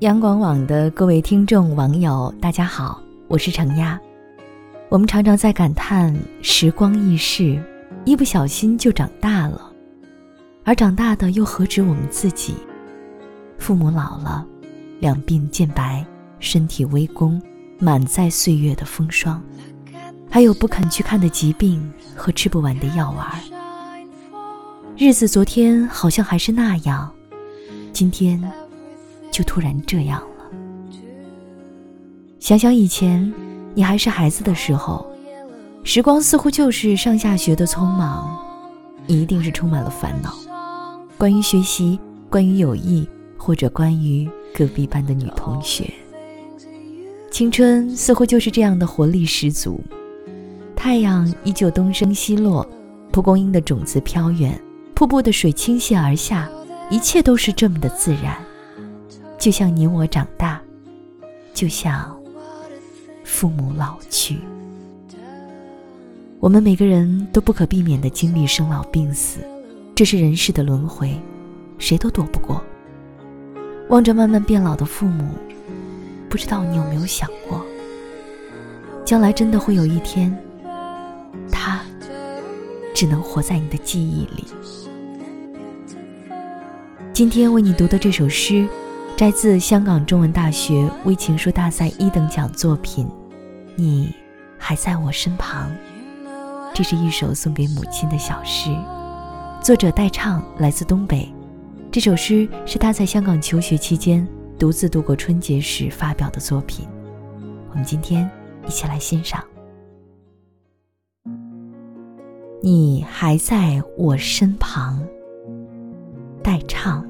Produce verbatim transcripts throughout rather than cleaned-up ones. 央广网的各位听众网友大家好，我是程亚。我们常常在感叹时光易逝，一不小心就长大了，而长大的又何止我们自己。父母老了，两鬓渐白，身体微弓，满载岁月的风霜，还有不肯去看的疾病和吃不完的药丸。日子昨天好像还是那样，今天就突然这样了。想想以前你还是孩子的时候，时光似乎就是上下学的匆忙，你一定是充满了烦恼，关于学习，关于友谊，或者关于隔壁班的女同学。青春似乎就是这样的活力十足，太阳依旧东升西落，蒲公英的种子飘远，瀑布的水倾泻而下，一切都是这么的自然。就像你我长大，就像父母老去，我们每个人都不可避免地经历生老病死，这是人世的轮回，谁都躲不过。望着慢慢变老的父母，不知道你有没有想过，将来真的会有一天，他只能活在你的记忆里。今天为你读的这首诗摘自香港中文大学微情书大赛一等奖作品《你还在我身旁》，这是一首送给母亲的小诗。作者代唱来自东北，这首诗是他在香港求学期间独自度过春节时发表的作品。我们今天一起来欣赏。你还在我身旁，代唱。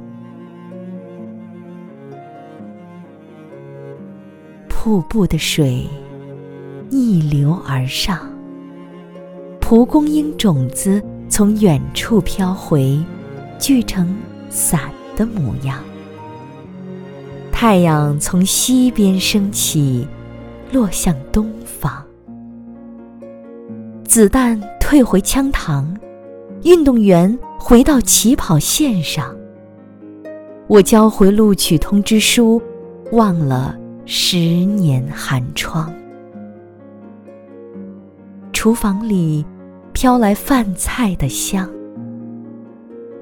瀑布的水逆流而上，蒲公英种子从远处飘回，聚成伞的模样。太阳从西边升起，落向东方。子弹退回枪膛，运动员回到起跑线上。我交回录取通知书，忘了十年寒窗。厨房里飘来饭菜的香。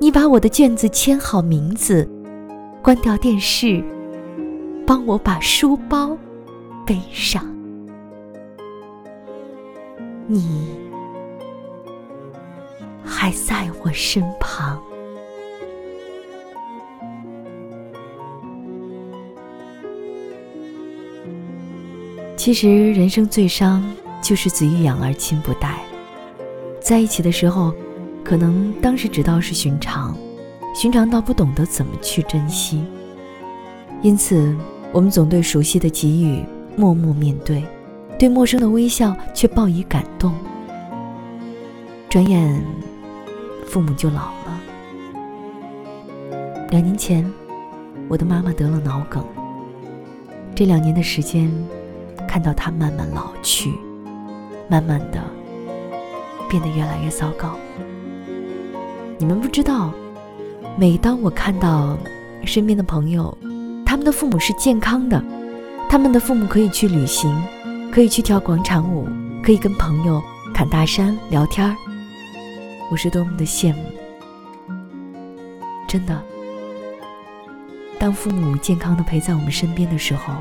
你把我的卷子签好名字，关掉电视，帮我把书包背上。你还在我身旁。其实人生最伤就是子欲养而亲不待。在一起的时候，可能当时只道是寻常，寻常到不懂得怎么去珍惜。因此我们总对熟悉的给予默默面对，对陌生的微笑却报以感动。转眼父母就老了。两年前我的妈妈得了脑梗，这两年的时间看到他慢慢老去，慢慢的变得越来越糟糕。你们不知道，每当我看到身边的朋友，他们的父母是健康的，他们的父母可以去旅行，可以去跳广场舞，可以跟朋友侃大山聊天，我是多么的羡慕。真的，当父母健康的陪在我们身边的时候，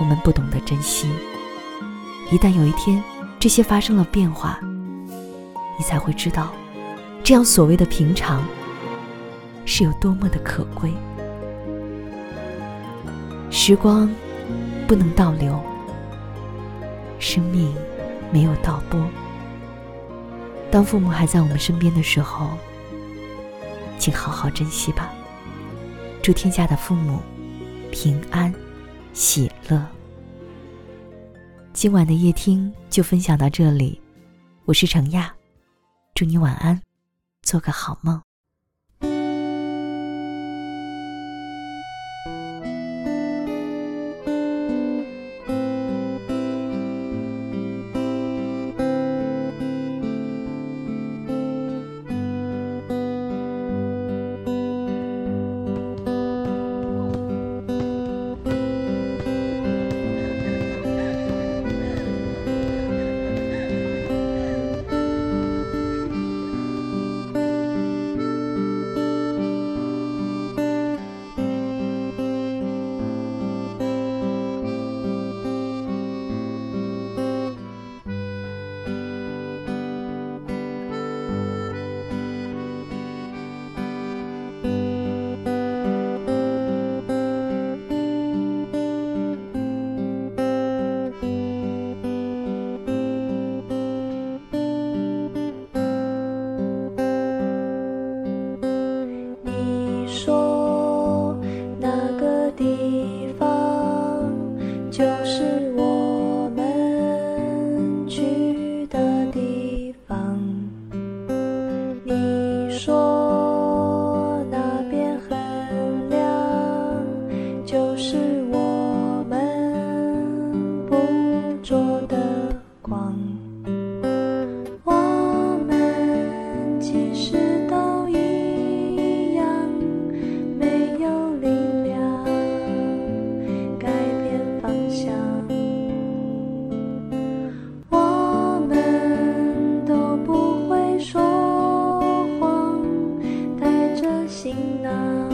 我们不懂得珍惜。一旦有一天这些发生了变化，你才会知道这样所谓的平常是有多么的可贵。时光不能倒流，生命没有倒播。当父母还在我们身边的时候，请好好珍惜吧。祝天下的父母平安喜乐。今晚的夜听就分享到这里，我是程亚，祝你晚安，做个好梦。心啊。